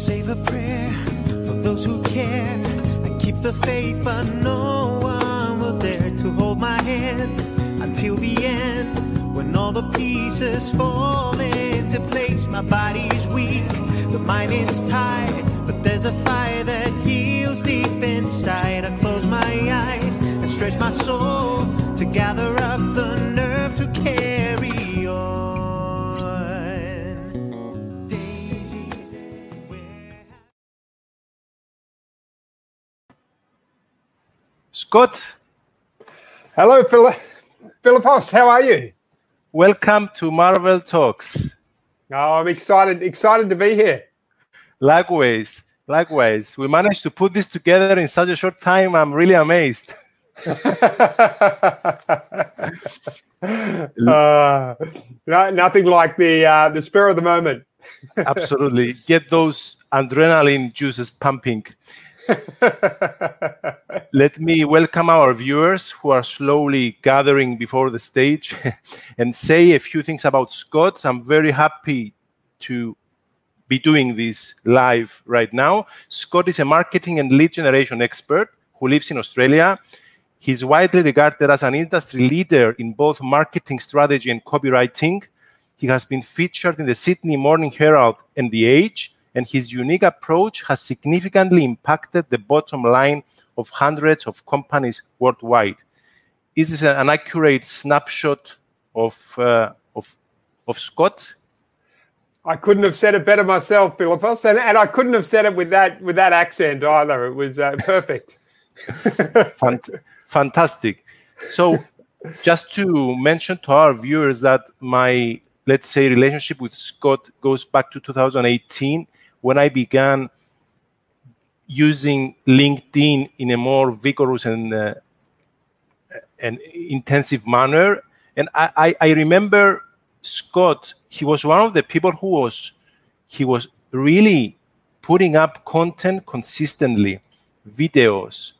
save a prayer for those who care. I keep the faith, but no one will dare to hold my hand until the end. When all the pieces fall into place, my body's weak, the mind is tired, but there's a fire that heals deep inside. I close my eyes and stretch my soul to gather up the nerve to carry on. Scott. Hello, Philippos. How are you? Welcome to Marvel Talks. Oh, I'm excited to be here. Likewise. We managed to put this together in such a short time. I'm really amazed. Nothing like the spur of the moment. Absolutely. Get those adrenaline juices pumping. Let me welcome our viewers who are slowly gathering before the stage and say a few things about Scott. I'm very happy to be doing this live right now. Scott is a marketing and lead generation expert who lives in Australia. He's widely regarded as an industry leader in both marketing strategy and copywriting. He has been featured in the Sydney Morning Herald and The Age, and his unique approach has significantly impacted the bottom line of hundreds of companies worldwide. Is this an accurate snapshot of Scott? I couldn't have said it better myself, Philippos, and I couldn't have said it with that accent either. It was perfect. Fantastic. So, just to mention to our viewers that my, let's say, relationship with Scott goes back to 2018. When I began using LinkedIn in a more vigorous and intensive manner. And I remember Scott, he was one of the people who was really putting up content consistently, videos,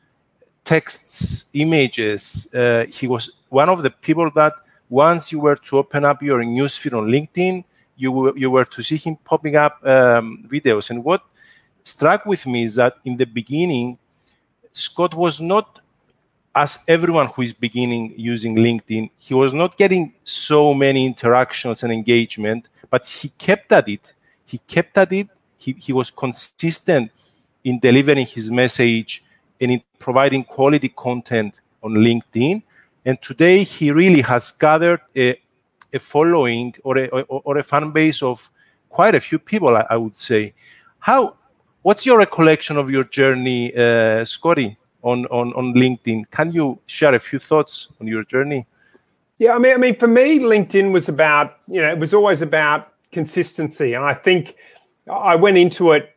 texts, images. He was one of the people that once you were to open up your newsfeed on LinkedIn, you were to see him popping up videos. And what struck with me is that in the beginning, Scott was not, as everyone who is beginning using LinkedIn, he was not getting so many interactions and engagement, but he kept at it. He was consistent in delivering his message and in providing quality content on LinkedIn. And today he really has gathered a following or a fan base of quite a few people, I would say. What's your recollection of your journey, Scotty, on LinkedIn? Can you share a few thoughts on your journey? Yeah, I mean, for me, LinkedIn was about, it was always about consistency, and I think I went into it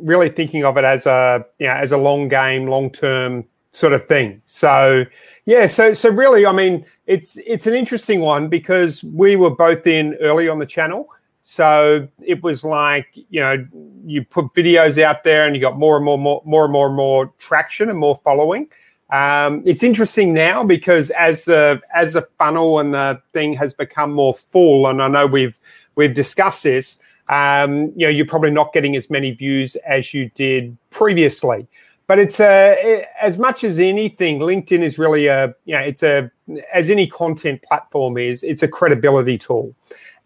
really thinking of it as a long game, long term sort of thing. So yeah, so really, I mean, it's an interesting one because we were both in early on the channel. So it was like, you put videos out there and you got more and more traction and more following. It's interesting now because as the funnel and the thing has become more full, and I know we've discussed this, you're probably not getting as many views as you did previously. But it's as much as anything, LinkedIn is really as any content platform is, it's a credibility tool.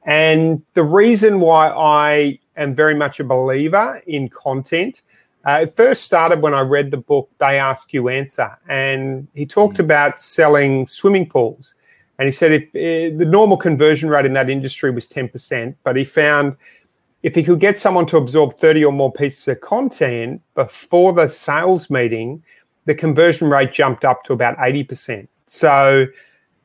And the reason why I am very much a believer in content, it first started when I read the book, They Ask You Answer. And he talked about selling swimming pools. And he said if the normal conversion rate in that industry was 10%, but he found if he could get someone to absorb 30 or more pieces of content before the sales meeting, the conversion rate jumped up to about 80%. So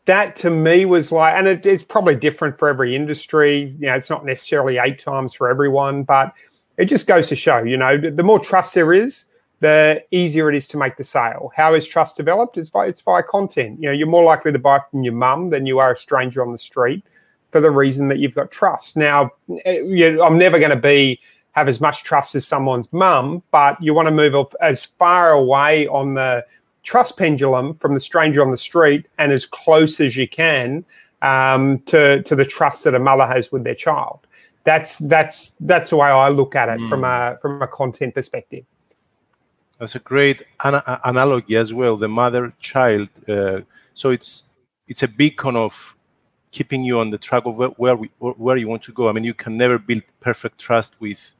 that to me was like, and it's probably different for every industry. It's not necessarily 8 times for everyone, but it just goes to show, the more trust there is, the easier it is to make the sale. How is trust developed? It's via content. You're more likely to buy from your mum than you are a stranger on the street, for the reason that you've got trust. Now, I'm never going to have as much trust as someone's mum, but you want to move up as far away on the trust pendulum from the stranger on the street and as close as you can to the trust that a mother has with their child. That's the way I look at it from a content perspective. That's a great analogy as well. The mother-child. So it's a beacon of keeping you on the track of where you want to go. I mean, you can never build perfect trust with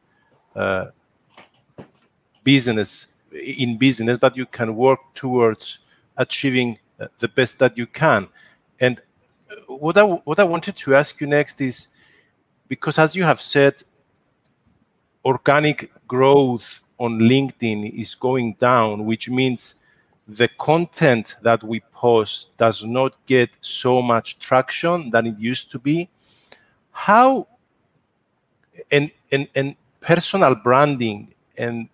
business, but you can work towards achieving the best that you can. And what I wanted to ask you next is, because as you have said, organic growth on LinkedIn is going down, which means the content that we post does not get so much traction than it used to be. How and personal branding and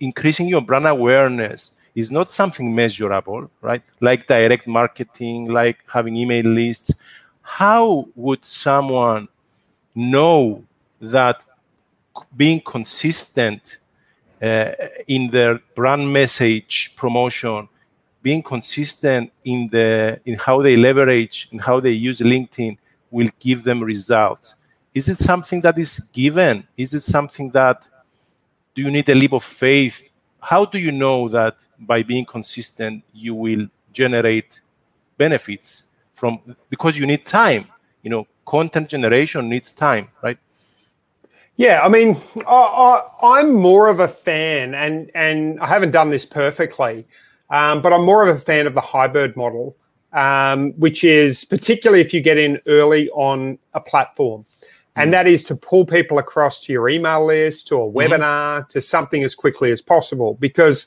increasing your brand awareness is not something measurable, right? Like direct marketing, like having email lists. How would someone know that being consistent in their brand message promotion, being consistent in how they leverage and how they use LinkedIn will give them results? Is it something that is given? Is it something that, do you need a leap of faith? How do you know that by being consistent you will generate benefits from, because you need time, you know? Content generation needs time, right? Yeah, I mean, I'm more of a fan, and I haven't done this perfectly, but I'm more of a fan of the hybrid model, which is particularly if you get in early on a platform, and that is to pull people across to your email list, to a webinar, to something as quickly as possible. Because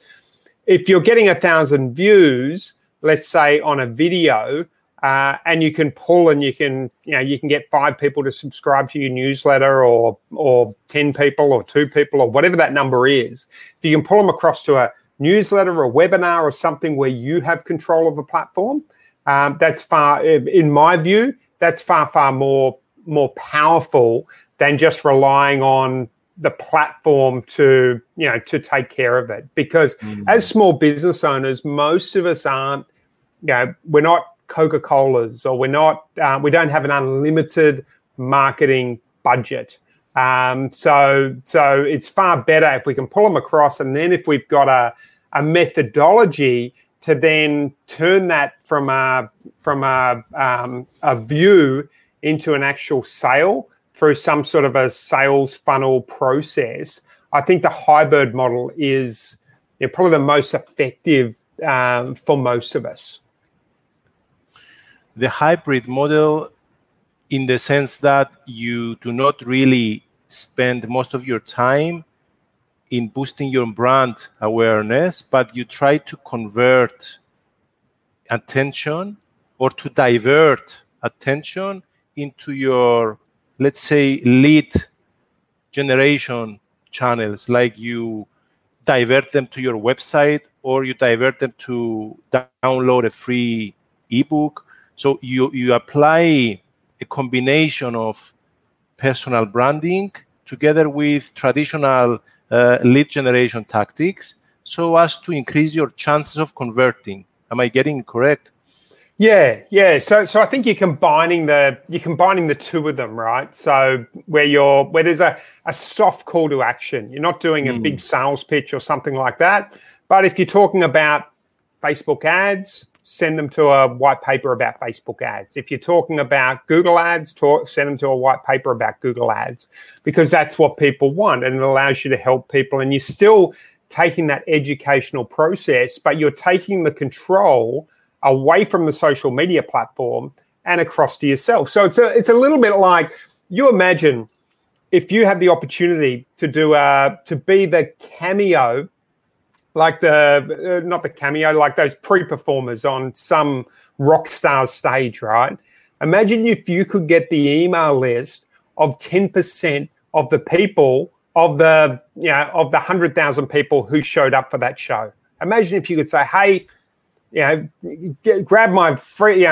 if you're getting 1,000 views, let's say, on a video, and you can pull and you can get 5 people to subscribe to your newsletter or 10 people or 2 people or whatever that number is. If you can pull them across to a newsletter or a webinar or something where you have control of the platform, that's far, in my view, that's far, far more powerful than just relying on the platform to take care of it. Because as small business owners, most of us aren't, we're not Coca-Colas, or we don't have an unlimited marketing budget. So it's far better if we can pull them across, and then if we've got a methodology to then turn that from a view into an actual sale through some sort of a sales funnel process. I think the hybrid model is probably the most effective for most of us. The hybrid model, in the sense that you do not really spend most of your time in boosting your brand awareness, but you try to convert attention, or to divert attention into your, let's say, lead generation channels, like you divert them to your website, or you divert them to download a free ebook. So you apply a combination of personal branding together with traditional lead generation tactics, so as to increase your chances of converting. Am I getting correct? Yeah. So I think you're combining the two of them, right? So where there's a soft call to action, you're not doing a big sales pitch or something like that. But if you're talking about Facebook ads, send them to a white paper about Facebook ads. If you're talking about Google ads, send them to a white paper about Google ads, because that's what people want, and it allows you to help people. And you're still taking that educational process, but you're taking the control away from the social media platform and across to yourself. So it's a little bit like, you imagine if you had the opportunity to be the cameo, like like those pre-performers on some rock star's stage, right? Imagine if you could get the email list of 10% of the people, of the 100,000 people who showed up for that show. Imagine if you could say, hey, grab my free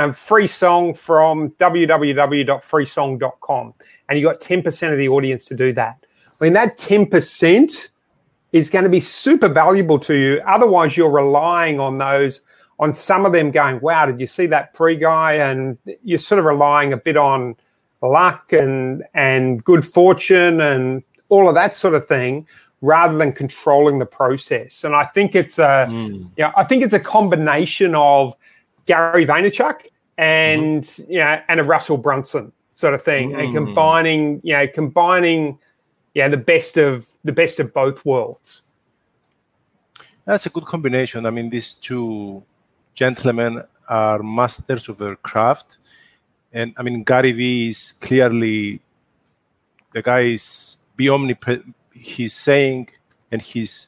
song from www.freesong.com, and you got 10% of the audience to do that. I mean, that 10%. Is going to be super valuable to you. Otherwise, you're relying on some of them going, wow, did you see that pre guy? And you're sort of relying a bit on luck and good fortune and all of that sort of thing, rather than controlling the process. And I think it's a, I think it's a combination of Gary Vaynerchuk and and a Russell Brunson sort of thing, and combining the best of both worlds. That's a good combination. I mean, these two gentlemen are masters of their craft. And I mean, Gary Vee is clearly, the guy is be omnipresent. He's saying and he's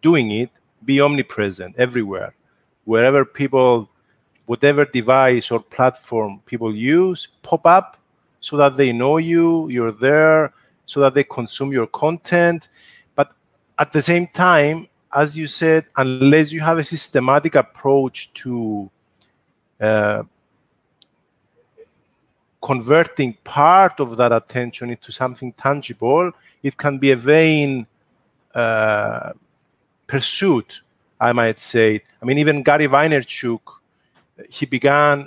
doing it, be omnipresent everywhere. Wherever people, whatever device or platform people use, pop up so that they know you, you're there, so that they consume your content. But at the same time, as you said, unless you have a systematic approach to converting part of that attention into something tangible, it can be a vain pursuit, I might say. I mean, even Gary Vaynerchuk, he began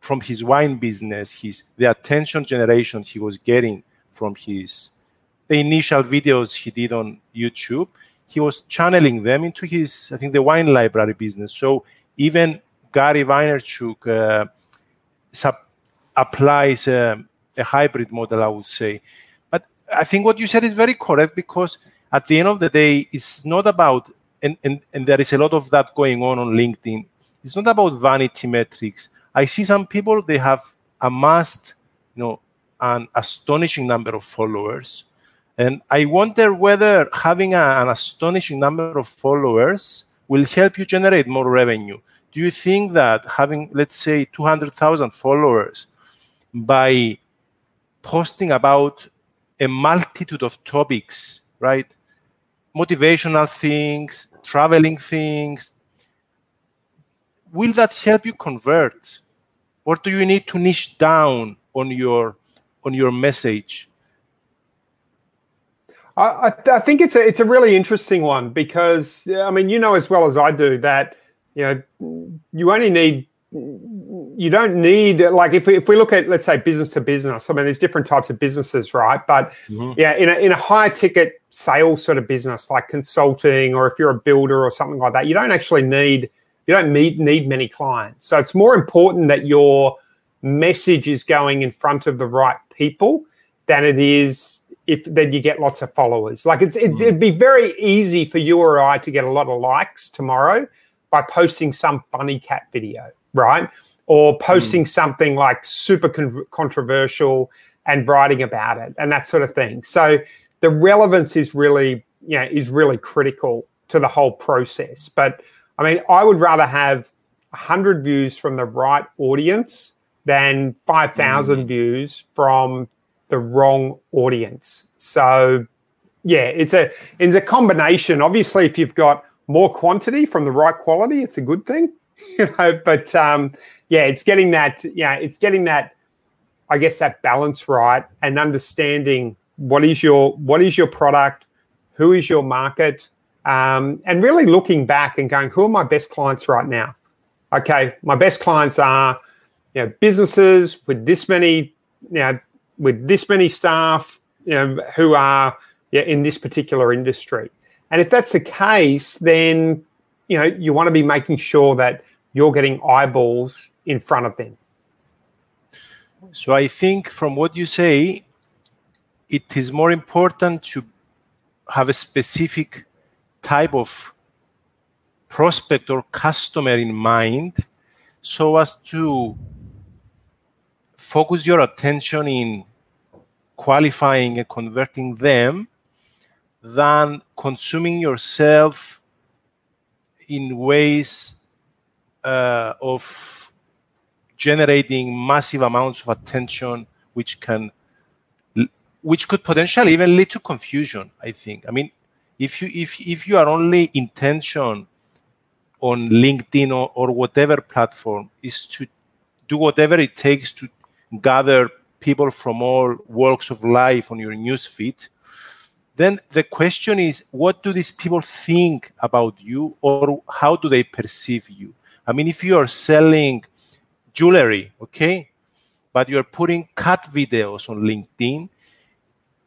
from his wine business, the attention generation he was getting from the initial videos he did on YouTube, he was channeling them into his, I think, the wine library business. So even Gary Vaynerchuk applies a hybrid model, I would say. But I think what you said is very correct, because at the end of the day, it's not about, and there is a lot of that going on LinkedIn, it's not about vanity metrics. I see some people, they have amassed, an astonishing number of followers. And I wonder whether having an astonishing number of followers will help you generate more revenue. Do you think that having, let's say, 200,000 followers by posting about a multitude of topics, right? Motivational things, traveling things, will that help you convert? Or do you need to niche down on your message? I think it's a really interesting one, because I mean, as well as I do that, if we look at, let's say, business to business, I mean, there's different types of businesses, right? But in a high ticket sales sort of business like consulting, or if you're a builder or something like that, you don't need many clients. So it's more important that your message is going in front of the right people than it is if then you get lots of followers. Like it'd be very easy for you or I to get a lot of likes tomorrow by posting some funny cat video, right? Or posting something like super controversial and writing about it and that sort of thing. So the relevance is really critical to the whole process. But I mean, I would rather have 100 views from the right audience than 5,000 views from the wrong audience. So yeah, it's a combination. Obviously, if you've got more quantity from the right quality, it's a good thing, But it's getting that, I guess, that balance right, and understanding what is your product, who is your market, and really looking back and going, who are my best clients right now? Okay, my best clients are businesses with this many staff, who are in this particular industry. And if that's the case, then you want to be making sure that you're getting eyeballs in front of them. So I think from what you say, it is more important to have a specific type of prospect or customer in mind, so as to focus your attention in qualifying and converting them, than consuming yourself in ways of generating massive amounts of attention, which could potentially even lead to confusion, I think. I mean, if you are only intention on LinkedIn or whatever platform is to do whatever it takes to gather people from all walks of life on your newsfeed, then the question is, what do these people think about you, or how do they perceive you? I mean, if you are selling jewelry, okay, but you're putting cut videos on LinkedIn,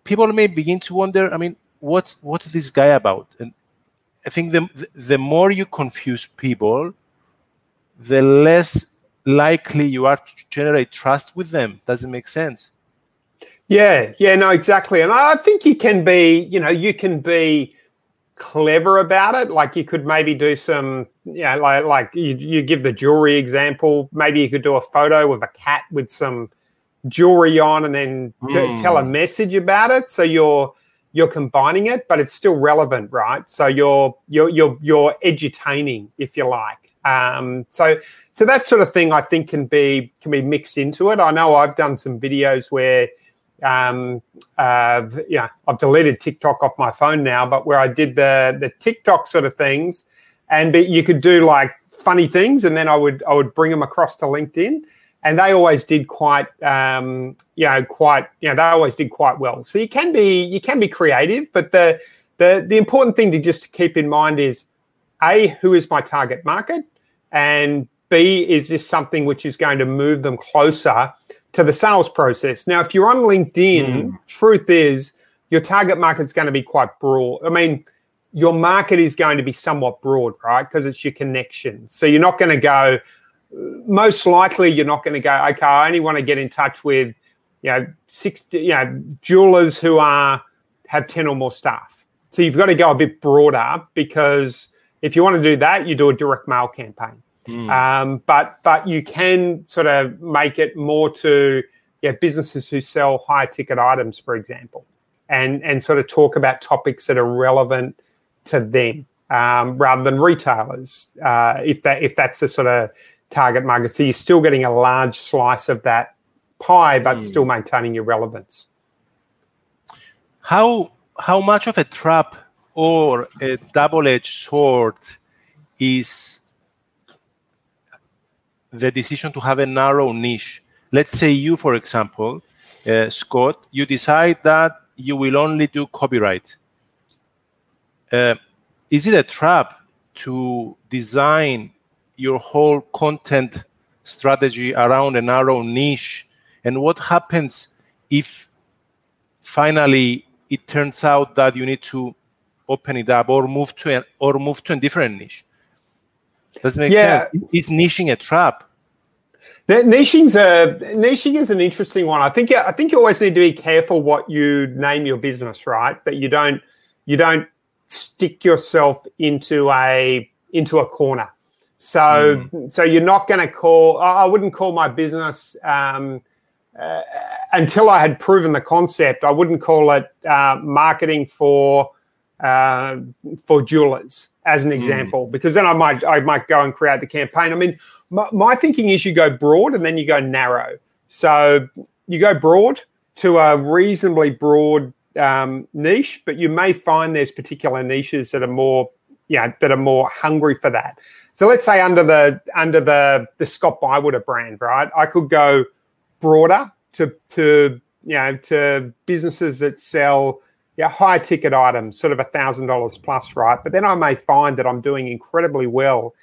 people may begin to wonder, I mean, what's this guy about? And I think the more you confuse people, the less likely you are to generate trust with them. Does it make sense? Yeah, no, exactly. And I think you can be, you can be clever about it. Like you could maybe do some, you give the jewelry example. Maybe you could do a photo of a cat with some jewelry on and then tell a message about it. So you're combining it, but it's still relevant, right? So you're edutaining, if you like. So that sort of thing I think can be mixed into it. I know I've done some videos where, I've deleted TikTok off my phone now, but where I did the TikTok sort of things, and you could do like funny things, and then I would bring them across to LinkedIn, and they always did quite well. So you can be creative, but the important thing to just keep in mind is, A, who is my target market? And B, is this something which is going to move them closer to the sales process? Now, if you're on LinkedIn, truth is your target market's going to be quite broad. I mean, your market is going to be somewhat broad, right? Because it's your connections. So you're not going to go, most likely you're not going to go, okay, I only want to get in touch with, 60, jewelers who have 10 or more staff. So you've got to go a bit broader, because if you want to do that, you do a direct mail campaign. But you can sort of make it more to businesses who sell higher ticket items, for example, and sort of talk about topics that are relevant to them, rather than retailers, if that's the sort of target market. So you're still getting a large slice of that pie, but still maintaining your relevance. How much of a trap or a double-edged sword is the decision to have a narrow niche? Let's say you, for example, Scott, you decide that you will only do copyright. Is it a trap to design your whole content strategy around a narrow niche? And what happens if finally it turns out that you need to open it up or move to a different niche? Does it make sense? Is niching a trap? Niching is an interesting one. I think you always need to be careful what you name your business, right? That you don't stick yourself into a corner. So you're not going to call. I wouldn't call my business until I had proven the concept. I wouldn't call it marketing for jewelers, as an example, because then I might go and create the campaign. I mean, my thinking is you go broad and then you go narrow. So you go broad to a reasonably broad niche, but you may find there's particular niches that are more hungry for that. So let's say under the Scott Bywater brand, right? I could go broader to businesses that sell high ticket items, sort of $1,000 plus, right? But then I may find that I'm doing incredibly well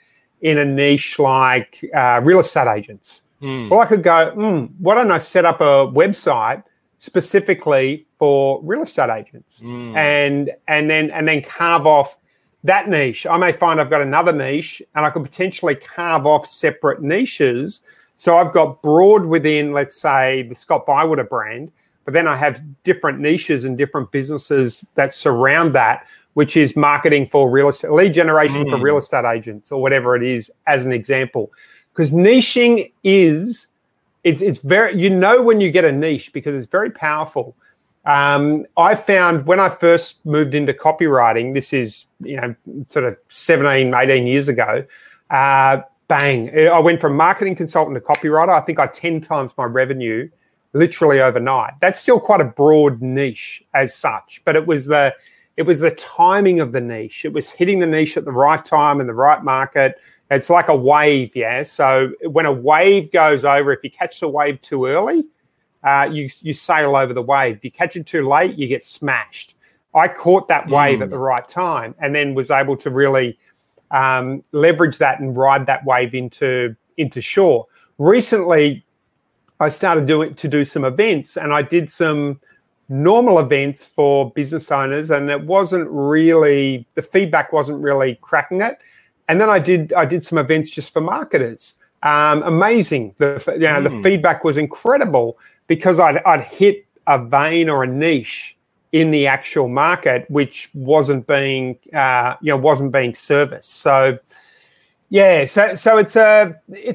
in a niche like real estate agents. Well, I could go, why don't I set up a website specifically for real estate agents, and then carve off that niche? I may find I've got another niche, and I could potentially carve off separate niches. So I've got broad within, let's say, the Scott Bywater brand, but then I have different niches and different businesses that surround that, which is marketing for real estate, lead generation for real estate agents, or whatever it is, as an example. Because niching is, it's very, when you get a niche, because it's very powerful. I found when I first moved into copywriting, this is, sort of 17, 18 years ago, I went from marketing consultant to copywriter. I think I 10 times my revenue literally overnight. That's still quite a broad niche as such, but it was the timing of the niche. It was hitting the niche at the right time and the right market. It's like a wave, So when a wave goes over, if you catch the wave too early, you sail over the wave. If you catch it too late, you get smashed. I caught that wave at the right time and then was able to really leverage that and ride that wave into shore. Recently, I started to do some events, and I did some normal events for business owners, and the feedback wasn't really cracking it. And then I did some events just for marketers. Amazing. The feedback was incredible because I'd hit a vein or a niche in the actual market, which wasn't being serviced. So yeah, so it's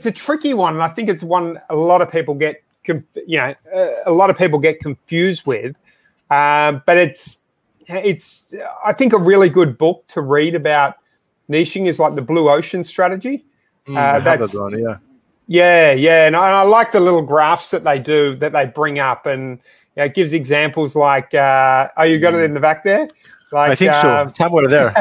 a tricky one, and I think it's one a lot of people get confused with. But it's I think a really good book to read about niching is like the Blue Ocean Strategy. And I like the little graphs that they do, that they bring up, and it gives examples like, oh, you got it in the back there? Like, I think so. Somewhere there.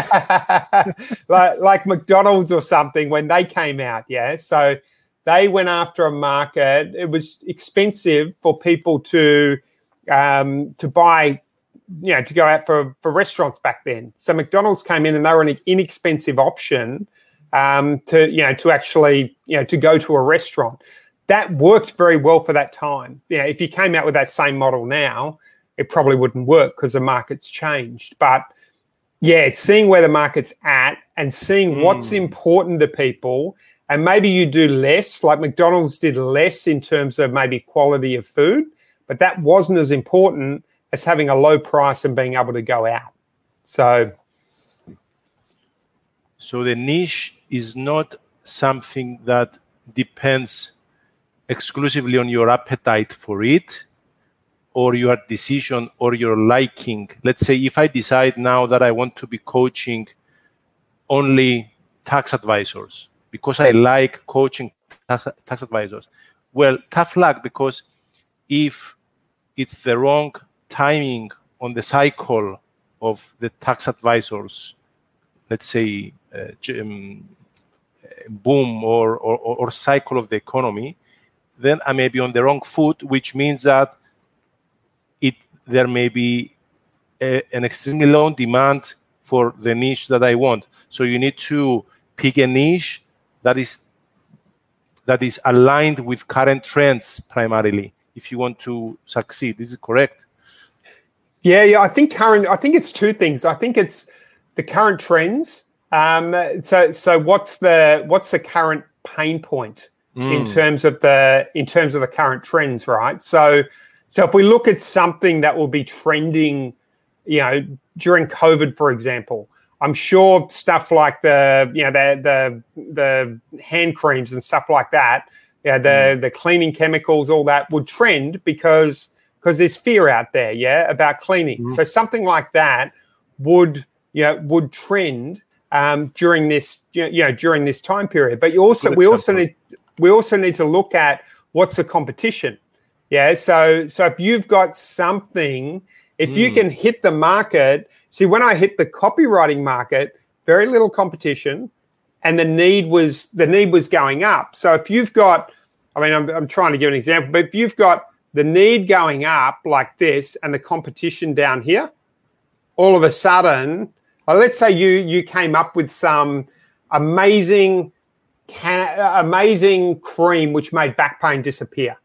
like McDonald's or something when they came out, yeah? So they went after a market. It was expensive for people to buy, to go out for restaurants back then. So McDonald's came in and they were an inexpensive option to go to a restaurant. That worked very well for that time. If you came out with that same model now, it probably wouldn't work because the market's changed. But yeah, it's seeing where the market's at and seeing what's important to people. And maybe you do less, like McDonald's did less in terms of maybe quality of food, but that wasn't as important as having a low price and being able to go out. So the niche is not something that depends exclusively on your appetite for it or your decision or your liking. Let's say if I decide now that I want to be coaching only tax advisors because I like coaching tax advisors, well, tough luck, because if it's the wrong timing on the cycle of the tax advisors, let's say, boom or cycle of the economy, then I may be on the wrong foot, which means that there may be an extremely low demand for the niche that I want. So you need to pick a niche that is aligned with current trends primarily if you want to succeed. This is correct. Yeah. I think it's two things. I think it's the current trends. So what's the current pain point in terms of the current trends, right? So if we look at something that will be trending, during COVID, for example, I'm sure stuff like the hand creams and stuff like that, the cleaning chemicals, all that would trend because there's fear out there, about cleaning. So something like that would trend during this during this time period. But we also need to look at what's the competition. So if you've got something, if you can hit the market, see, when I hit the copywriting market, very little competition, and the need was going up. So if you've got, I'm trying to give an example, but if you've got the need going up like this and the competition down here, all of a sudden, let's say you came up with some amazing cream which made back pain disappear.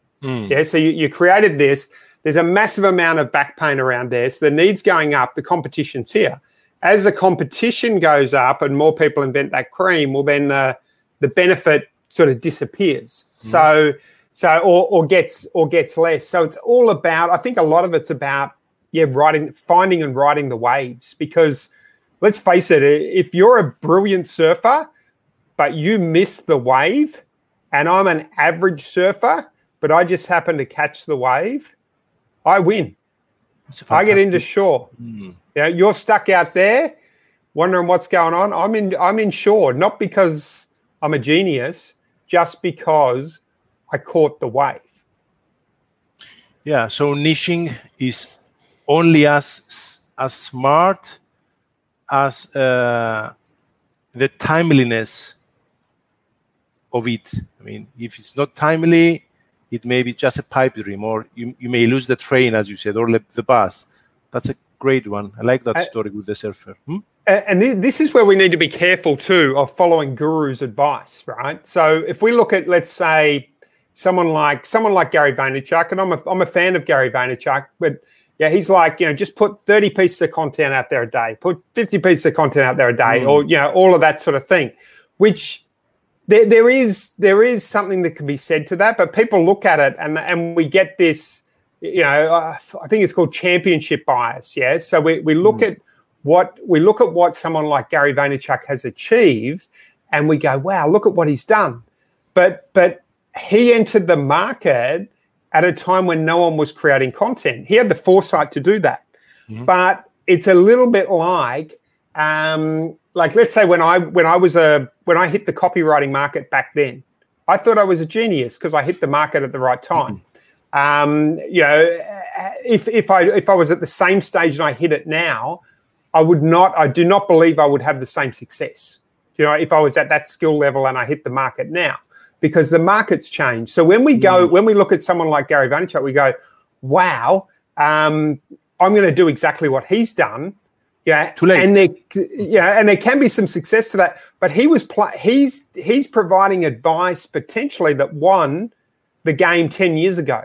So you created this. There's a massive amount of back pain around there. So the need's going up, the competition's here. As the competition goes up and more people invent that cream, well, then the benefit sort of disappears. So or gets less. So it's all about, I think a lot of it's about finding and riding the waves, because let's face it, if you're a brilliant surfer, but you miss the wave, and I'm an average surfer, but I just happen to catch the wave, I win. I get into shore. You're stuck out there wondering what's going on. I'm in shore, not because I'm a genius, just because I caught the wave. Yeah, so niching is only as smart as the timeliness of it. If it's not timely, it may be just a pipe dream, or you may lose the train, as you said, or the bus. That's a great one. I like that story with the surfer. And this is where we need to be careful too of following gurus' advice, right? So if we look at, let's say, someone like Gary Vaynerchuk, and I'm a fan of Gary Vaynerchuk, but yeah, he's like, you know, just put 30 pieces of content out there a day, put 50 pieces of content out there a day, or, you know, all of that sort of thing, which there is something that can be said to that, but people look at it and we get this, you know, I think it's called championship bias. Yeah. So we look at what someone like Gary Vaynerchuk has achieved and we go, wow, look at what he's done. But he entered the market at a time when no one was creating content. He had the foresight to do that. Mm-hmm. But it's a little bit like let's say when I hit the copywriting market back then, I thought I was a genius because I hit the market at the right time. Mm-hmm. You know, if I was at the same stage and I hit it now, I do not believe I would have the same success. You know, if I was at that skill level and I hit the market now, because the market's changed. So when we look at someone like Gary Vaynerchuk, we go, wow, I'm going to do exactly what he's done. Yeah, too late. And there can be some success to that. But he's providing advice potentially that won the game 10 years ago.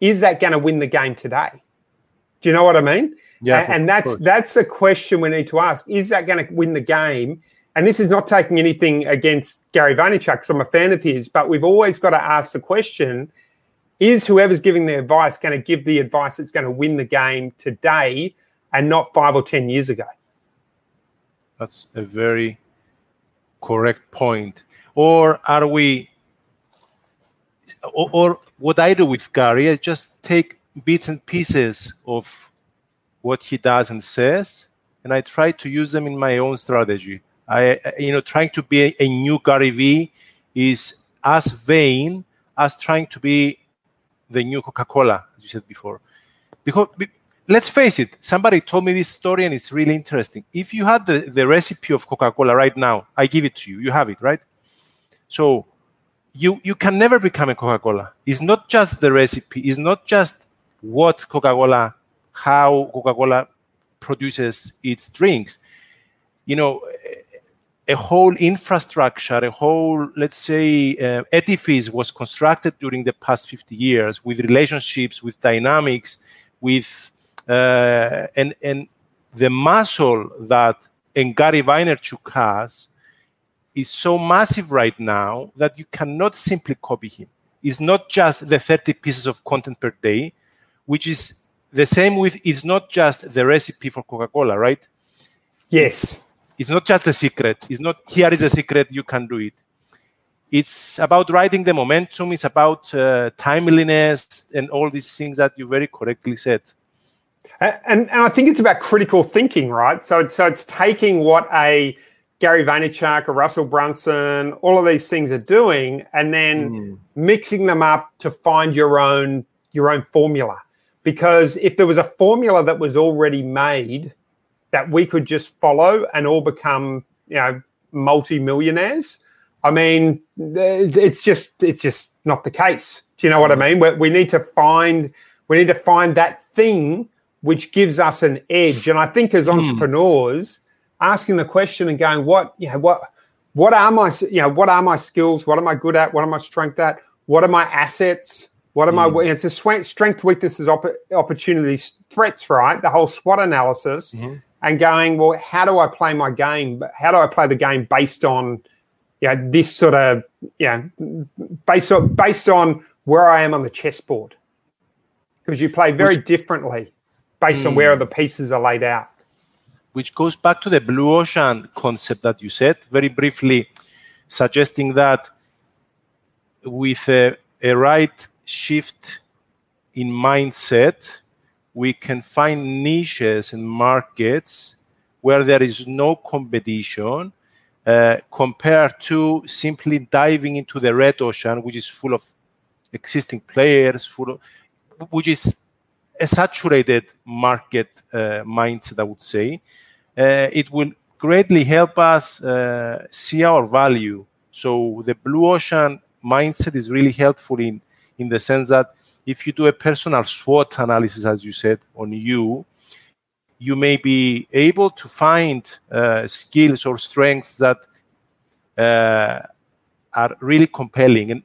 Is that going to win the game today? Do you know what I mean? Yeah, and that's a question we need to ask. Is that going to win the game? And this is not taking anything against Gary Vaynerchuk because I'm a fan of his, but we've always got to ask the question, is whoever's giving the advice going to give the advice that's going to win the game today and not 5 or 10 years ago? That's a very correct point. Or what I do with Gary is just take bits and pieces of what he does and says, and I try to use them in my own strategy. Trying to be a new Gary V is as vain as trying to be the new Coca-Cola, as you said before. Because let's face it, somebody told me this story and it's really interesting. If you had the recipe of Coca-Cola right now, I give it to you. You have it, right? So you can never become a Coca-Cola. It's not just the recipe. It's not just what Coca-Cola, how Coca-Cola produces its drinks. You know, a whole infrastructure, a whole, let's say, edifice was constructed during the past 50 years with relationships, with dynamics, with and the muscle that Gary Vaynerchuk has is so massive right now that you cannot simply copy him. It's not just the 30 pieces of content per day, which is the same with, it's not just the recipe for Coca-Cola, right? Yes. It's not just a secret. It's not here is a secret, you can do it. It's about riding the momentum. It's about timeliness and all these things that you very correctly said. And I think it's about critical thinking, right? So it's taking what a Gary Vaynerchuk or Russell Brunson, all of these things are doing, and then mixing them up to find your own formula. Because if there was a formula that was already made that we could just follow and all become, you know, multi-millionaires. I mean, it's just not the case. Do you know what I mean? We need to find that thing which gives us an edge. And I think as entrepreneurs, asking the question and going, what are my skills? What am I good at? What am I strength at? What are my assets? What am I? It's a strength, weaknesses, opportunities, threats, right? The whole SWOT analysis. Mm-hmm. And going, well, how do I play my game? How do I play the game based on, yeah, you know, this sort of, yeah, you know, based on where I am on the chessboard? Because you play differently based on where the pieces are laid out. Which goes back to the blue ocean concept that you said very briefly, suggesting that with a right shift in mindset, we can find niches and markets where there is no competition compared to simply diving into the red ocean, which is full of existing players, which is a saturated market mindset, I would say. It will greatly help us see our value. So the blue ocean mindset is really helpful in the sense that if you do a personal SWOT analysis, as you said, on you, you may be able to find skills or strengths that are really compelling. And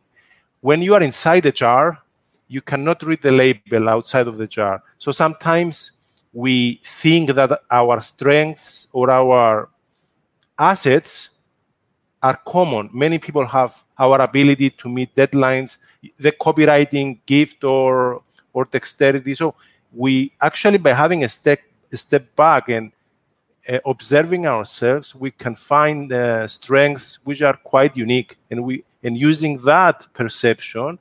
when you are inside a jar, you cannot read the label outside of the jar. So sometimes we think that our strengths or our assets are common. Many people have our ability to meet deadlines, the copywriting gift or dexterity. So we actually, by having a step back and observing ourselves, we can find strengths which are quite unique. And using that perception,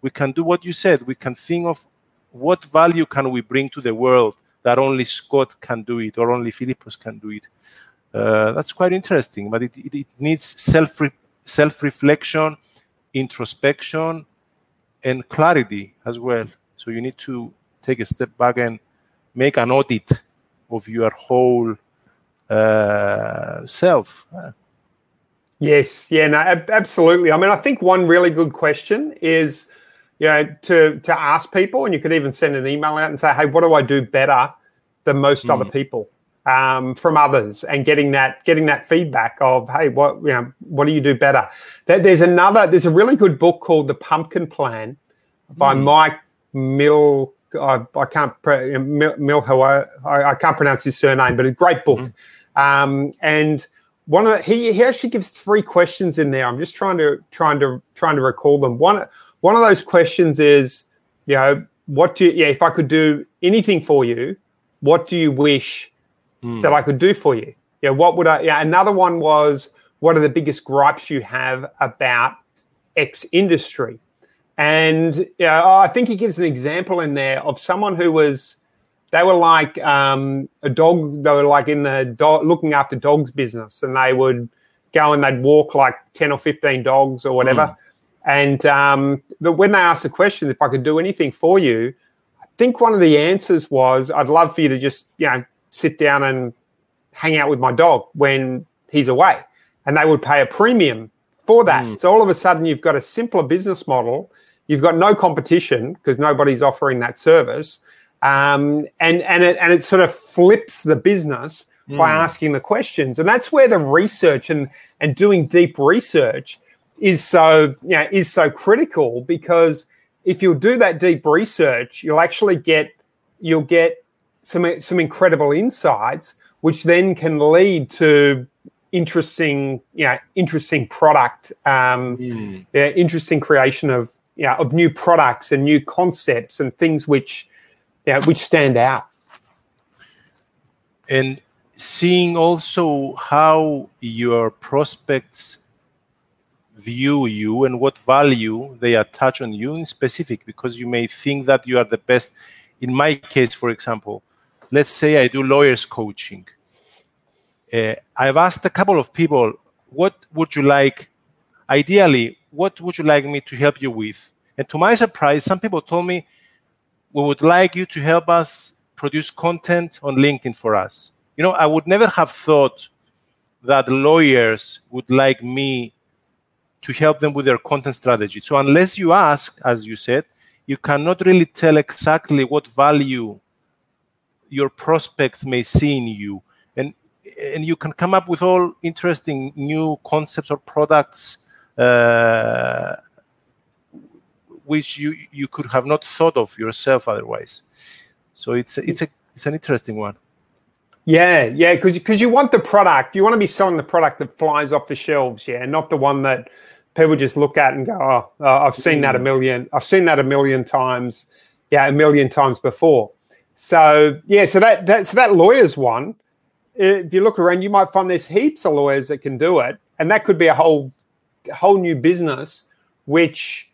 we can do what you said. We can think of what value can we bring to the world that only Scott can do it or only Philippos can do it. That's quite interesting, but it needs self-reflection, introspection, and clarity as well. So you need to take a step back and make an audit of your whole self. Yes, yeah, no, absolutely. I mean, I think one really good question is, you know, to ask people, and you could even send an email out and say, hey, what do I do better than most other people from others? And getting that feedback of, hey, what do you do better? There's a really good book called The Pumpkin Plan by Mike Mill. I can't pronounce his surname, but a great book. And one of the, he actually gives 3 questions in there. I'm just trying to recall them. One of those questions is, you know, if I could do anything for you, what do you wish that I could do for you? Yeah, what would I? Yeah, another one was, what are the biggest gripes you have about X industry? And I think he gives an example in there of someone who was, they were like a dog, they were like in the looking after dogs business, and they would go and they'd walk like 10 or 15 dogs or whatever. And when they asked the question, if I could do anything for you, I think one of the answers was, I'd love for you to just, you know, sit down and hang out with my dog when he's away. And they would pay a premium for that. So all of a sudden you've got a simpler business model. You've got no competition because nobody's offering that service. And it sort of flips the business by asking the questions. And that's where the research and doing deep research is so critical, because if you'll do that deep research, you'll get some incredible insights, which then can lead to interesting product, interesting creation of new products and new concepts and things which stand out. And seeing also how your prospects view you and what value they attach on you in specific, because you may think that you are the best. In my case, for example, let's say I do lawyers coaching. I've asked a couple of people, what would you like me to help you with? And to my surprise, some people told me, we would like you to help us produce content on LinkedIn for us. You know, I would never have thought that lawyers would like me to help them with their content strategy. So unless you ask, as you said, you cannot really tell exactly what value your prospects may see in you. And you can come up with all interesting new concepts or products which you could have not thought of yourself otherwise. So it's an interesting one. Yeah, because you want the product. You want to be selling the product that flies off the shelves, yeah, and not the one that people just look at and go, oh, I've seen that a million times before. So, yeah, so that lawyer's one. If you look around, you might find there's heaps of lawyers that can do it, and that could be a whole new business which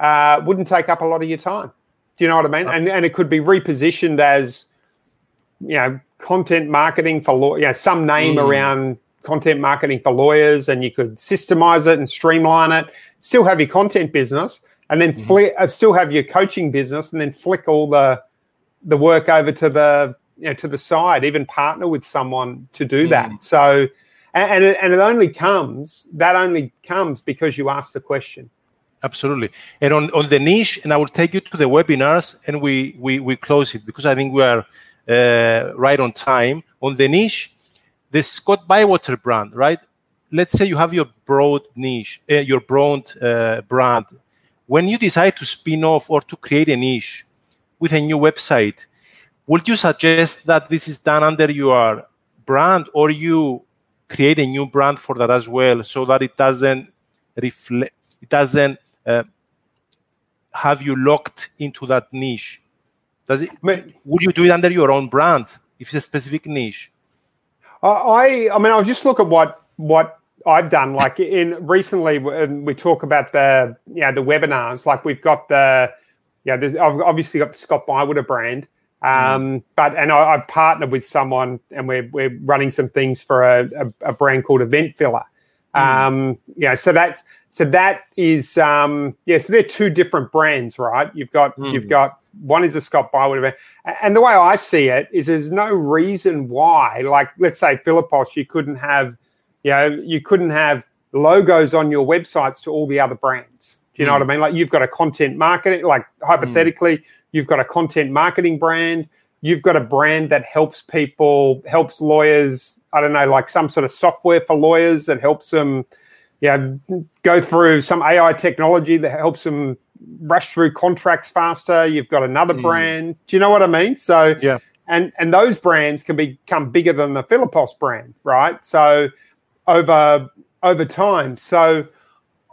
wouldn't take up a lot of your time. Do you know what I mean? And it could be repositioned as, you know, content marketing for law, you know, some name around content marketing for lawyers, and you could systemize it and streamline it. Still have your content business, and then still have your coaching business, and then flick all the work over to the, you know, to the side, even partner with someone to do that. So, it only comes because you ask the question. Absolutely. And on the niche, and I will take you to the webinars and we close it because I think we are right on time. On the niche, the Scott Bywater brand, right? Let's say you have your broad brand. When you decide to spin off or to create a niche with a new website, would you suggest that this is done under your brand, or you create a new brand for that as well, so that it doesn't reflect, it doesn't have you locked into that niche? Does it? Would you do it under your own brand if it's a specific niche? I mean, I'll just look at what I've done. Like in recently, when we talk about the webinars, like we've got I've obviously got the Scott Bywater brand. I've partnered with someone, and we're running some things for a brand called Event Filler. So they're two different brands, right? You've got one is a Scott Bywater brand, and the way I see it is there's no reason why, like let's say Philippos, you couldn't have logos on your websites to all the other brands. Do you know what I mean? Like you've got a content marketing, like hypothetically. You've got a content marketing brand. You've got a brand that helps people, helps lawyers. I don't know, like some sort of software for lawyers that helps them, go through some AI technology that helps them rush through contracts faster. You've got another brand. Do you know what I mean? So, yeah. And those brands can become bigger than the Philippos brand, right? So, over time. So,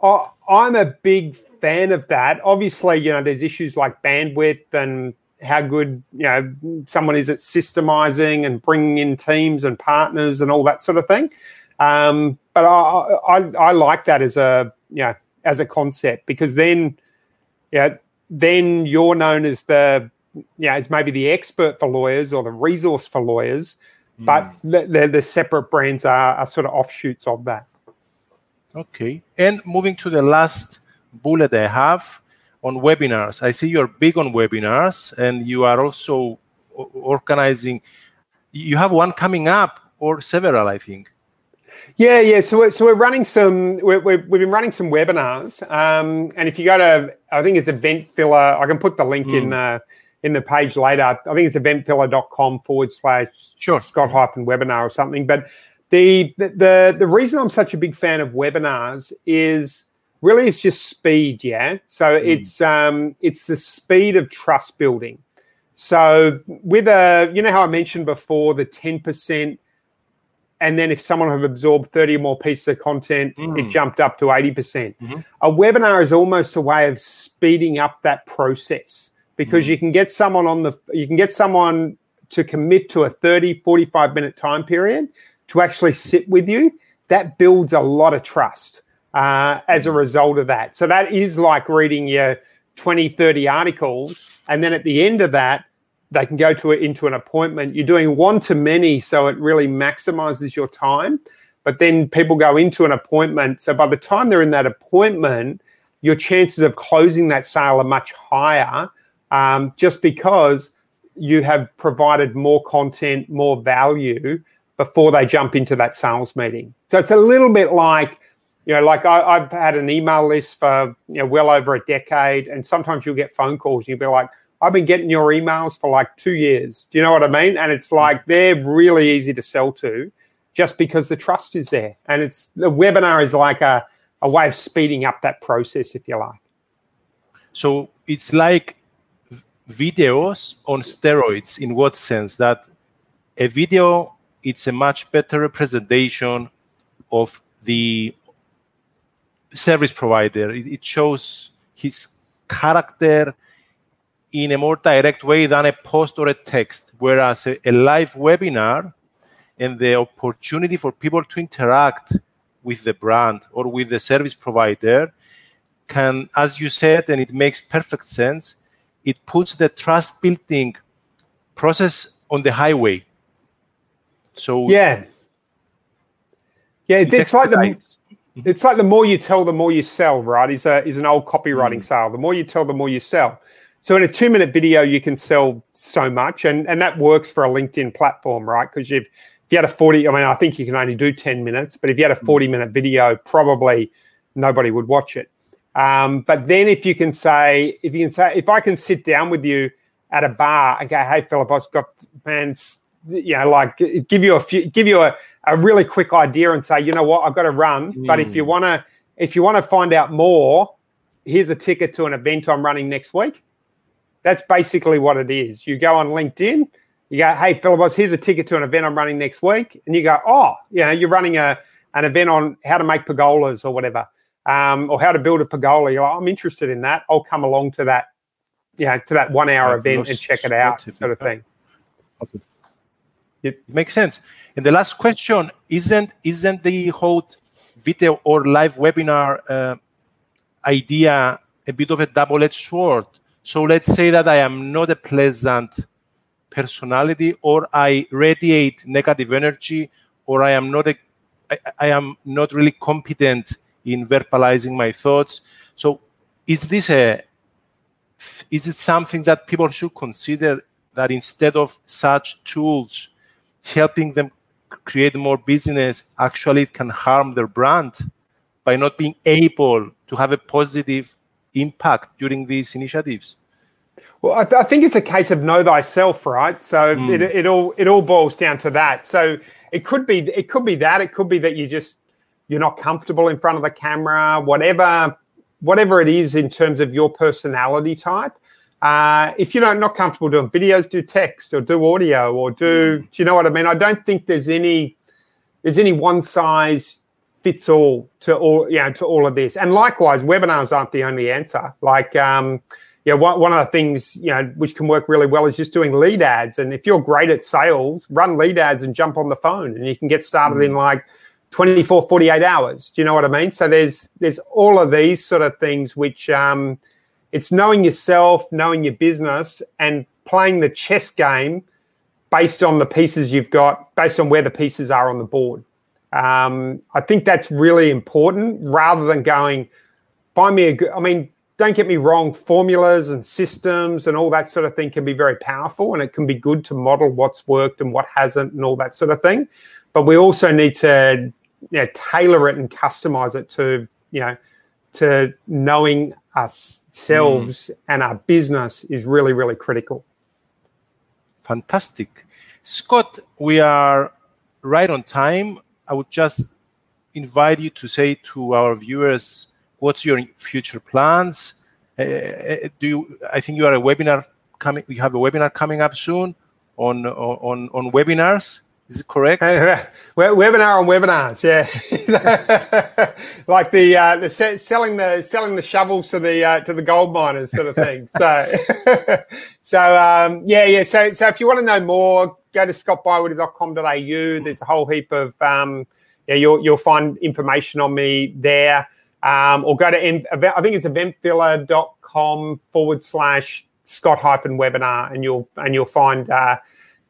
I'm a big fan of that. Obviously, there's issues like bandwidth and how good, someone is at systemizing and bringing in teams and partners and all that sort of thing. But I like that as a concept, because then you're known as as maybe the expert for lawyers or the resource for lawyers, but the separate brands are sort of offshoots of that. Okay. And moving to the last bullet I have on webinars. I see you're big on webinars, and you are also organizing. You have one coming up, or several, I think. Yeah. So we're running some. We've been running some webinars. And if you go to, I think it's Event Filler. I can put the link in the page later. I think it's eventfiller.com/Scott-webinar or something. But the reason I'm such a big fan of webinars is, really, it's just speed, yeah? So it's the speed of trust building. So with how I mentioned before, the 10%, and then if someone have absorbed 30 or more pieces of content, it jumped up to 80%. Mm-hmm. A webinar is almost a way of speeding up that process, because you can get someone to commit to a 30, 45-minute time period to actually sit with you. That builds a lot of trust as a result of that. So that is like reading your 20, 30 articles, and then at the end of that, they can go into an appointment. You're doing one-to-many, so it really maximizes your time. But then people go into an appointment. So by the time they're in that appointment, your chances of closing that sale are much higher, just because you have provided more content, more value before they jump into that sales meeting. So it's a little bit like, I've had an email list for well over a decade, and sometimes you'll get phone calls. You'll be like, I've been getting your emails for like 2 years. Do you know what I mean? And it's like they're really easy to sell to, just because the trust is there. And the webinar is like a way of speeding up that process, if you like. So it's like videos on steroids. In what sense? That a video, it's a much better representation of the service provider. It shows his character in a more direct way than a post or a text, whereas a live webinar and the opportunity for people to interact with the brand or with the service provider can, as you said, and it makes perfect sense, it puts the trust building process on the highway. So it's like the It's like the more you tell, the more you sell, right? Is an old copywriting sale. The more you tell, the more you sell. So in a 2-minute video, you can sell so much, and that works for a LinkedIn platform, right? Because if you had a 40, I mean, I think you can only do 10 minutes, but if you had a 40-minute video, probably nobody would watch it. But then if I can sit down with you at a bar and go, hey, Philip, I've got man's, give you a really quick idea and say, you know what, I've got to run. But if you want to find out more, here's a ticket to an event I'm running next week. That's basically what it is. You go on LinkedIn, you go, hey, Philippos, here's a ticket to an event I'm running next week. And you go, oh, you know, you're running an event on how to make pergolas or whatever, or how to build a pergola. You're like, I'm interested in that. I'll come along to that, you know, to that 1 hour event and check it out, sort of thing. Okay. It makes sense. And the last question, isn't the whole video or live webinar idea a bit of a double-edged sword? So let's say that I am not a pleasant personality, or I radiate negative energy, or I am not I am not really competent in verbalizing my thoughts. So is it something that people should consider, that instead of such tools helping them create more business, actually it can harm their brand by not being able to have a positive impact during these initiatives? Well, I think it's a case of know thyself, right? So it all boils down to that. So it could be that you're not comfortable in front of the camera, whatever it is in terms of your personality type. If you're not comfortable doing videos, do text or do audio or do you know what I mean? I don't think there's any one size fits all to all of this. And likewise, webinars aren't the only answer. Like, one of the things, you know, which can work really well is just doing lead ads. And if you're great at sales, run lead ads and jump on the phone, and you can get started in like 24, 48 hours. Do you know what I mean? So there's all of these sort of things which, it's knowing yourself, knowing your business, and playing the chess game based on the pieces you've got, based on where the pieces are on the board. I think that's really important, rather than going, find me a good, I mean, don't get me wrong, formulas and systems and all that sort of thing can be very powerful, and it can be good to model what's worked and what hasn't and all that sort of thing. But we also need to, you know, tailor it and customize it to, you know, to knowing ourselves and our business is really, really critical. Fantastic. Scott, we are right on time. I would just invite you to say to our viewers, what's your future plans? I think you are you have a webinar coming up soon on webinars. Is it correct? Webinar on webinars, yeah. Like the selling the shovels to the gold miners sort of thing. So if you want to know more, go to scottbywiddy.com.au. There's a whole heap of you'll find information on me there. Or go to I think it's eventfiller.com/Scott-webinar, and you'll find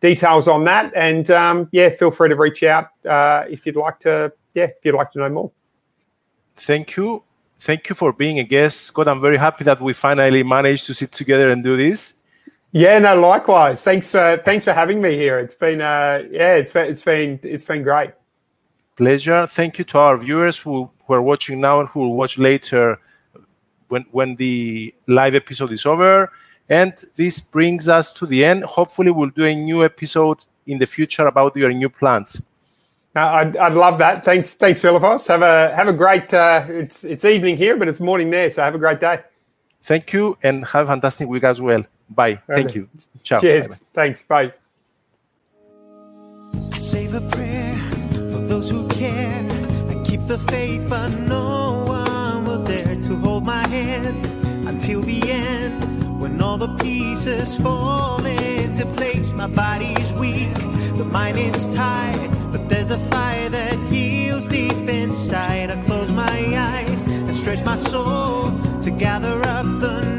details on that, and feel free to reach out if you'd like to know more. Thank you for being a guest, Scott. I'm very happy that we finally managed to sit together and do this. Yeah, no, likewise. Thanks for having me here. It's been it's been great. Pleasure. Thank you to our viewers who are watching now and who will watch later when the live episode is over. And this brings us to the end. Hopefully, we'll do a new episode in the future about your new plans. I'd love that. Thanks, Philippos. Have a great. It's evening here, but it's morning there. So have a great day. Thank you, and have a fantastic week as well. Bye. Right. Thank you. Ciao. Cheers. Bye-bye. Thanks. Bye. I save a prayer for those who care. I keep the faith, but no one will dare to hold my hand until the end. When all the pieces fall into place, my body's weak, the mind is tired, but there's a fire that heals deep inside. I close my eyes and stretch my soul to gather up the